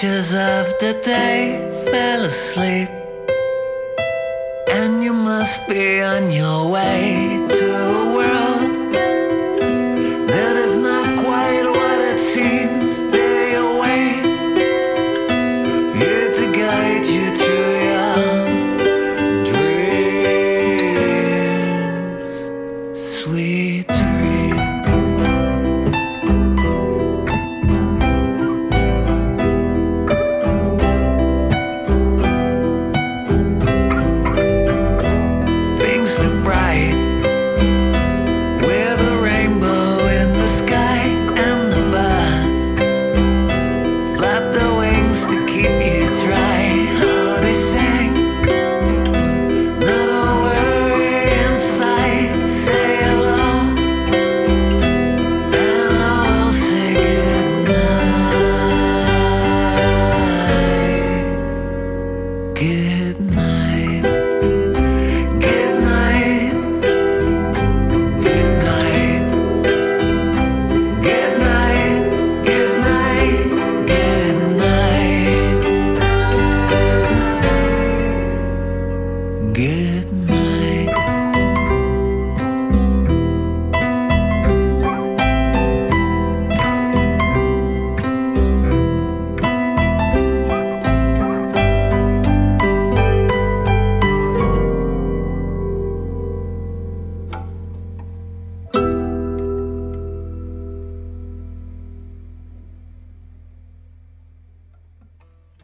pictures of the day fell asleep, and you must be on your way to a world that is not quite what it seems. They await you to guide you to your dreams, sweet dreams. Good night.